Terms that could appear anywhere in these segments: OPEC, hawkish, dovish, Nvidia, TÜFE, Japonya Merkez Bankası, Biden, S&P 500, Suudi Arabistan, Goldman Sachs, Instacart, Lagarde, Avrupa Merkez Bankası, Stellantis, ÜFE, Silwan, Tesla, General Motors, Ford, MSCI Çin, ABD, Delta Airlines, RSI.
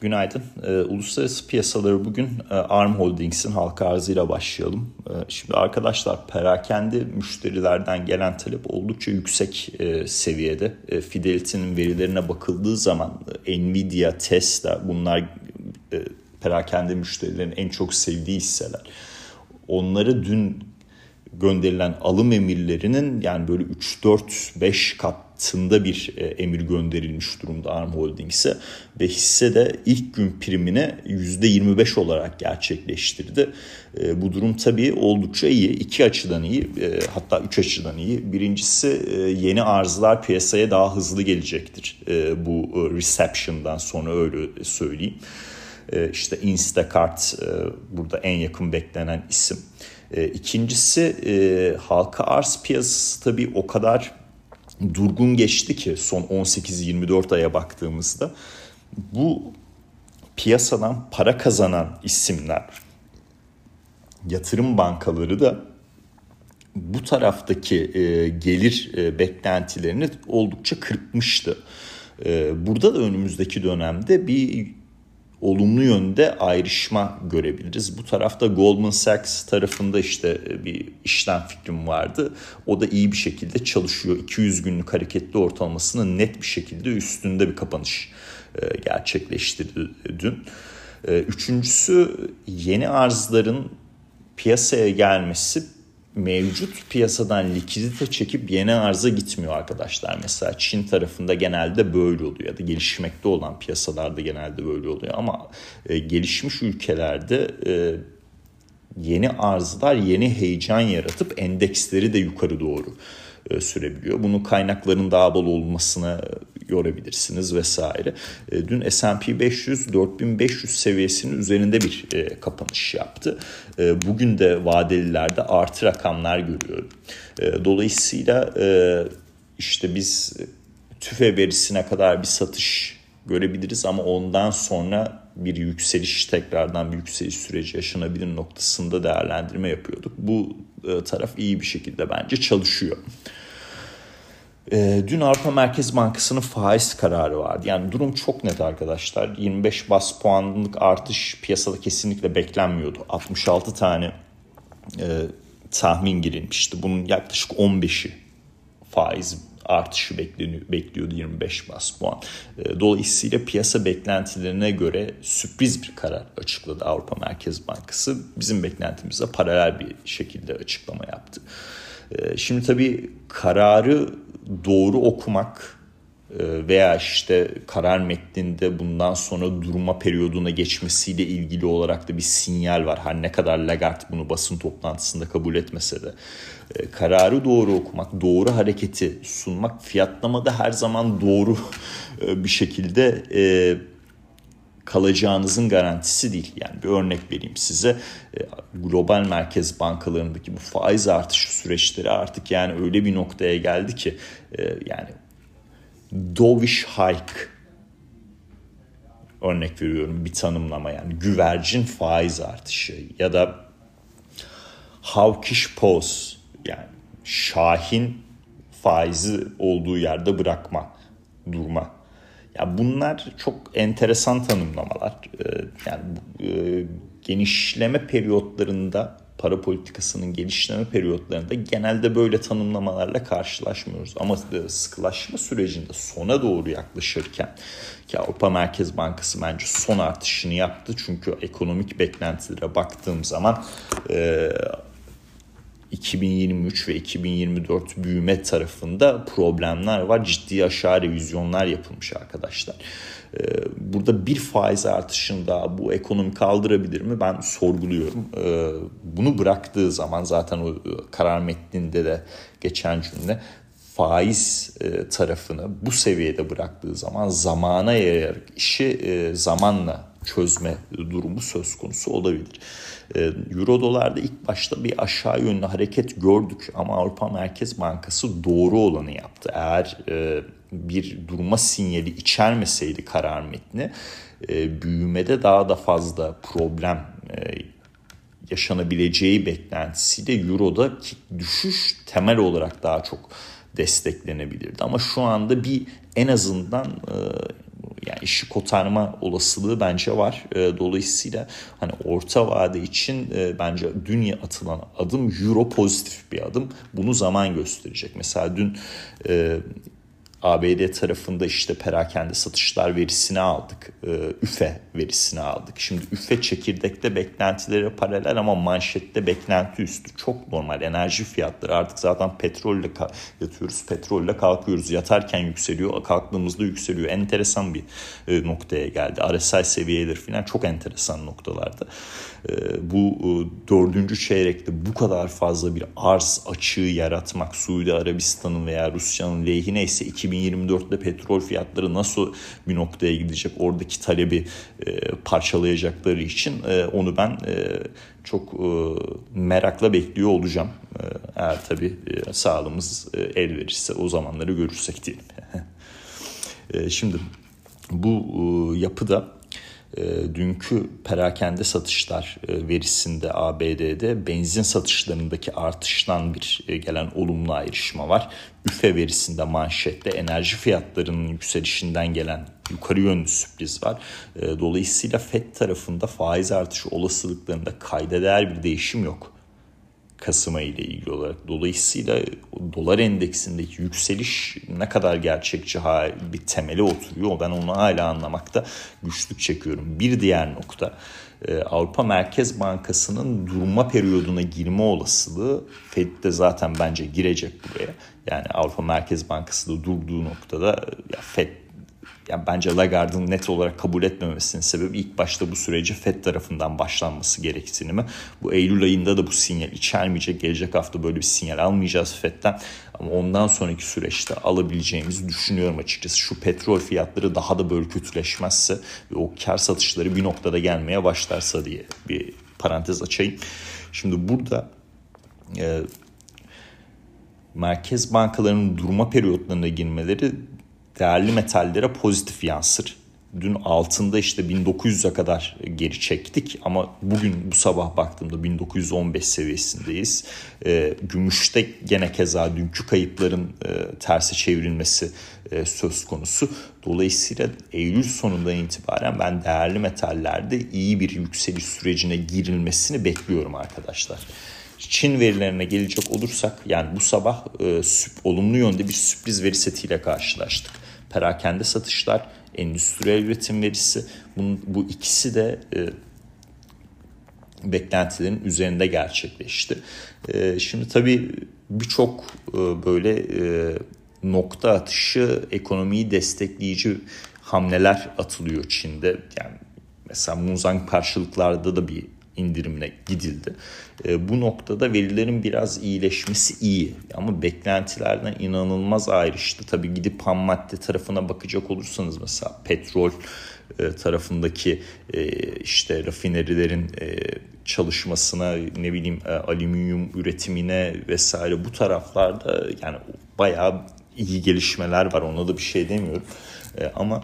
Günaydın. Uluslararası piyasaları bugün Arm Holdings'in halka arzıyla başlayalım. Şimdi arkadaşlar perakende müşterilerden gelen talep oldukça yüksek seviyede. Fidelity'nin verilerine bakıldığı zaman Nvidia, Tesla bunlar perakende müşterilerin en çok sevdiği hisseler. Onlara dün gönderilen alım emirlerinin yani böyle 3-4-5 katında bir emir gönderilmiş durumda Arm Holdings'e ve hisse de ilk gün primine %25 olarak gerçekleştirdi. Bu durum tabii oldukça iyi. İki açıdan iyi, hatta üç açıdan iyi. Birincisi yeni arzlar piyasaya daha hızlı gelecektir. Bu reception'dan sonra öyle söyleyeyim. İşte Instacart burada en yakın beklenen isim. İkincisi halka arz piyasası tabii o kadar durgun geçti ki son 18-24 aya baktığımızda bu piyasadan para kazanan isimler, yatırım bankaları da bu taraftaki gelir beklentilerini oldukça kırpmıştı. Burada da önümüzdeki dönemde bir olumlu yönde ayrışma görebiliriz. Bu tarafta Goldman Sachs tarafında işte bir işlem fikrim vardı. O da iyi bir şekilde çalışıyor. 200 günlük hareketli ortalamasının net bir şekilde üstünde bir kapanış gerçekleştirdi dün. Üçüncüsü yeni arzların piyasaya gelmesi. Mevcut piyasadan likidite çekip yeni arza gitmiyor arkadaşlar. Mesela Çin tarafında genelde böyle oluyor ya da gelişmekte olan piyasalarda genelde böyle oluyor. Ama gelişmiş ülkelerde yeni arzlar yeni heyecan yaratıp endeksleri de yukarı doğru sürebiliyor. Bunun kaynakların daha bol olmasına yorabilirsiniz vesaire. Dün S&P 500 4500 seviyesinin üzerinde bir kapanış yaptı. Bugün de vadelilerde artı rakamlar görüyorum. Dolayısıyla işte biz TÜFE verisine kadar bir satış görebiliriz ama ondan sonra bir yükseliş, tekrardan bir yükseliş süreci yaşanabilir noktasında değerlendirme yapıyorduk. Bu taraf iyi bir şekilde bence çalışıyor. Dün Avrupa Merkez Bankası'nın faiz kararı vardı. Yani durum çok net arkadaşlar. 25 bas puanlık artış piyasada kesinlikle beklenmiyordu. 66 tane tahmin girilmişti. Bunun yaklaşık 15'i faiz artışı bekliyordu 25 bas puan. Dolayısıyla piyasa beklentilerine göre sürpriz bir karar açıkladı Avrupa Merkez Bankası. Bizim beklentimize paralel bir şekilde açıklama yaptı. Şimdi tabii kararı doğru okumak veya işte karar metninde bundan sonra durma periyoduna geçmesiyle ilgili olarak da bir sinyal var. Her ne kadar Lagarde bunu basın toplantısında kabul etmese de kararı doğru okumak, doğru hareketi sunmak fiyatlamada her zaman doğru bir şekilde kalacağınızın garantisi değil. Yani bir örnek vereyim size. Global merkez bankalarındaki bu faiz artışı süreçleri artık yani öyle bir noktaya geldi ki yani dovish hike, örnek veriyorum bir tanımlama, yani güvercin faiz artışı ya da hawkish pause, yani şahin faizi olduğu yerde bırakma, durma. Ya bunlar çok enteresan tanımlamalar. Yani genişleme periyotlarında, para politikasının genişleme periyotlarında genelde böyle tanımlamalarla karşılaşmıyoruz. Ama sıkılaşma sürecinde sona doğru yaklaşırken ki Avrupa Merkez Bankası bence son artışını yaptı. Çünkü ekonomik beklentilere baktığım zaman 2023 ve 2024 büyüme tarafında problemler var. Ciddi aşağı revizyonlar yapılmış arkadaşlar. Burada bir faiz artışında bu ekonomi kaldırabilir mi? Ben sorguluyorum. Bunu bıraktığı zaman zaten o karar metninde de geçen cümle faiz tarafını bu seviyede bıraktığı zaman zamana yayarak işi zamanla çözme durumu söz konusu olabilir. Euro-dolarda ilk başta bir aşağı yönlü hareket gördük ama Avrupa Merkez Bankası doğru olanı yaptı. Eğer bir durma sinyali içermeseydi karar metni büyümede daha da fazla problem yaşanabileceği beklentisiyle Euro'daki düşüş temel olarak daha çok desteklenebilirdi. Ama şu anda bir en azından yani işi kotarma olasılığı bence var. Dolayısıyla hani orta vade için bence dün atılan adım euro pozitif bir adım. Bunu zaman gösterecek. Mesela dün ABD tarafında işte perakende satışlar verisini aldık. ÜFE verisini aldık. Şimdi ÜFE çekirdekte beklentilere paralel ama manşette beklenti üstü. Çok normal enerji fiyatları artık zaten petrolle yatıyoruz, petrolle kalkıyoruz. Yatarken yükseliyor, kalktığımızda yükseliyor. Enteresan bir noktaya geldi. RSI seviyeleri falan çok enteresan noktalarda. Bu dördüncü çeyrekte bu kadar fazla bir arz açığı yaratmak Suudi Arabistan'ın veya Rusya'nın lehine ise 2024'te petrol fiyatları nasıl bir noktaya gidecek, oradaki talebi parçalayacakları için onu ben çok merakla bekliyor olacağım. Eğer tabii sağlığımız el verirse o zamanları görürsek diyelim. Şimdi bu yapıda dünkü perakende satışlar verisinde ABD'de benzin satışlarındaki artıştan bir gelen olumlu ayrışma var. ÜFE verisinde manşette enerji fiyatlarının yükselişinden gelen yukarı yönlü sürpriz var. Dolayısıyla FED tarafında faiz artışı olasılıklarında kayda değer bir değişim yok Kasım ayı ile ilgili olarak. Dolayısıyla dolar endeksindeki yükseliş ne kadar gerçekçi bir temele oturuyor, ben onu hala anlamakta güçlük çekiyorum. Bir diğer nokta, Avrupa Merkez Bankası'nın durma periyoduna girme olasılığı. FED de zaten bence girecek buraya. Yani Avrupa Merkez Bankası da durduğu noktada FED, bence Lagarde'ın net olarak kabul etmemesinin sebebi ilk başta bu sürece FED tarafından başlanması gereksinimi. Bu Eylül ayında da bu sinyal içermeyecek. Gelecek hafta böyle bir sinyal almayacağız FED'den. Ama ondan sonraki süreçte alabileceğimizi düşünüyorum açıkçası. Şu petrol fiyatları daha da böyle kötüleşmezse ve o kar satışları bir noktada gelmeye başlarsa diye bir parantez açayım. Şimdi burada merkez bankalarının durma periyotlarına girmeleri değerli metallere pozitif yansır. Dün altında işte 1900'e kadar geri çektik ama bugün bu sabah baktığımda 1915 seviyesindeyiz. Gümüşte gene keza dünkü kayıpların terse çevrilmesi söz konusu. Dolayısıyla Eylül sonundan itibaren ben değerli metallerde iyi bir yükseliş sürecine girilmesini bekliyorum arkadaşlar. Çin verilerine gelecek olursak, yani bu sabah olumlu yönde bir sürpriz veri setiyle karşılaştık. Perakende satışlar, endüstriyel üretim verisi, bu ikisi de beklentilerin üzerinde gerçekleşti. Şimdi tabii birçok böyle nokta atışı, ekonomiyi destekleyici hamleler atılıyor Çin'de. Yani mesela Muzang karşılıklarda da bir indirimine gidildi. Bu noktada verilerin biraz iyileşmesi iyi ama beklentilerden inanılmaz ayrıştı. Tabii gidip ham madde tarafına bakacak olursanız mesela petrol tarafındaki işte rafinerilerin çalışmasına, ne bileyim alüminyum üretimine vesaire, bu taraflarda yani bayağı iyi gelişmeler var. Ona da bir şey demiyorum. Ama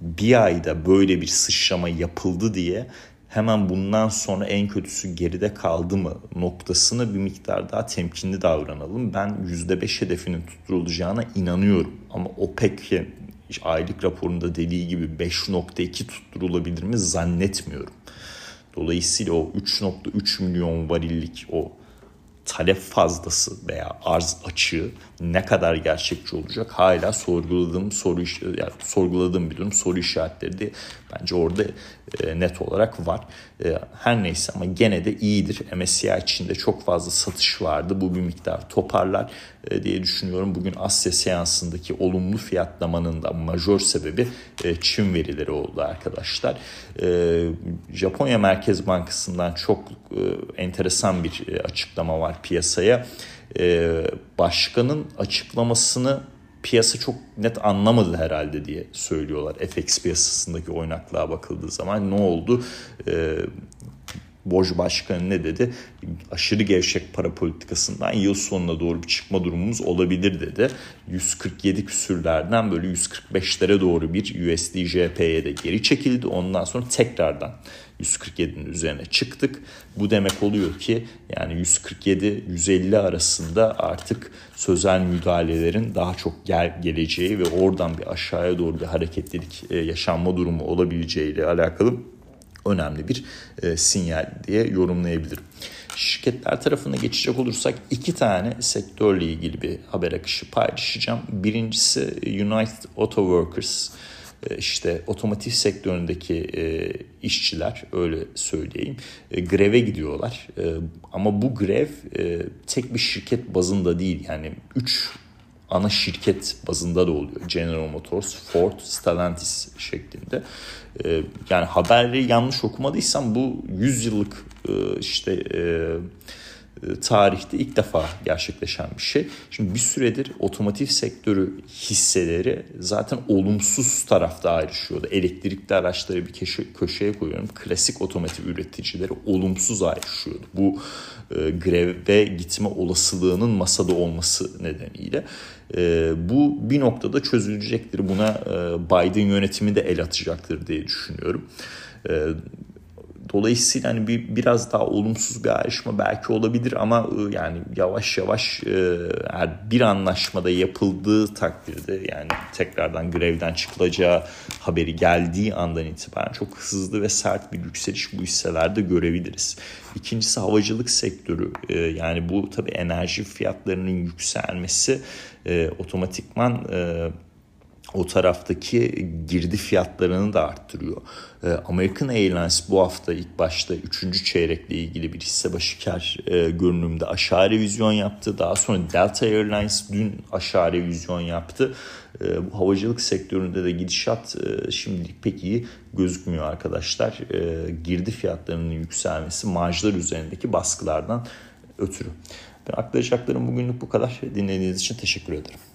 bir ayda böyle bir sıçrama yapıldı diye hemen bundan sonra en kötüsü geride kaldı mı noktasını bir miktar daha temkinli davranalım. Ben %5 hedefinin tutturulacağına inanıyorum. Ama OPEC aylık raporunda dediği gibi 5.2 tutturulabilir mi zannetmiyorum. Dolayısıyla o 3.3 milyon varillik o talep fazlası veya arz açığı ne kadar gerçekçi olacak hala sorguladığım bir durum, soru işaretleri de bence orada net olarak var. Her neyse ama gene de iyidir. MSCI Çin'de çok fazla satış vardı. Bu bir miktar toparlar diye düşünüyorum. Bugün Asya seansındaki olumlu fiyatlamanın da majör sebebi Çin verileri oldu arkadaşlar. Japonya Merkez Bankası'ndan çok enteresan bir açıklama var piyasaya. Başkanın açıklamasını piyasa çok net anlamadı herhalde diye söylüyorlar. FX piyasasındaki oynaklığa bakıldığı zaman ne oldu? BOJ Başkanı ne dedi? Aşırı gevşek para politikasından yıl sonuna doğru bir çıkma durumumuz olabilir dedi. 147 küsürlerden böyle 145'lere doğru bir USDJPY de geri çekildi. Ondan sonra tekrardan 147'nin üzerine çıktık. Bu demek oluyor ki yani 147-150 arasında artık sözel müdahalelerin daha çok geleceği ve oradan bir aşağıya doğru bir hareketlilik yaşanma durumu olabileceğiyle alakalı önemli bir sinyal diye yorumlayabilirim. Şirketler tarafına geçecek olursak iki tane sektörle ilgili bir haber akışı paylaşacağım. Birincisi United Auto Workers. İşte otomotiv sektöründeki işçiler, öyle söyleyeyim, greve gidiyorlar. Ama bu grev tek bir şirket bazında değil, yani 3 ana şirket bazında da oluyor. General Motors, Ford, Stellantis şeklinde. Yani haberleri yanlış okumadıysam bu 100 yıllık tarihte ilk defa gerçekleşen bir şey. Şimdi bir süredir otomotiv sektörü hisseleri zaten olumsuz tarafta ayrışıyordu. Elektrikli araçları bir köşeye koyuyorum. Klasik otomotiv üreticileri olumsuz ayrışıyordu. Bu greve gitme olasılığının masada olması nedeniyle. Bu bir noktada çözülecektir. Buna Biden yönetimi de el atacaktır diye düşünüyorum. Dolayısıyla hani biraz daha olumsuz bir ayrışma belki olabilir ama yani yavaş yavaş bir anlaşmada yapıldığı takdirde, yani tekrardan grevden çıkılacağı haberi geldiği andan itibaren çok hızlı ve sert bir yükseliş bu hisselerde görebiliriz. İkincisi havacılık sektörü. Yani bu tabii enerji fiyatlarının yükselmesi otomatikman o taraftaki girdi fiyatlarını da arttırıyor. American Airlines bu hafta ilk başta 3. çeyrekle ilgili bir hisse başı kar görünümde aşağı revizyon yaptı. Daha sonra Delta Airlines dün aşağı revizyon yaptı. Bu havacılık sektöründe de gidişat şimdilik pek iyi gözükmüyor arkadaşlar. Girdi fiyatlarının yükselmesi marjlar üzerindeki baskılardan ötürü. Ben aktaracaklarım bugünlük bu kadar. Dinlediğiniz için teşekkür ederim.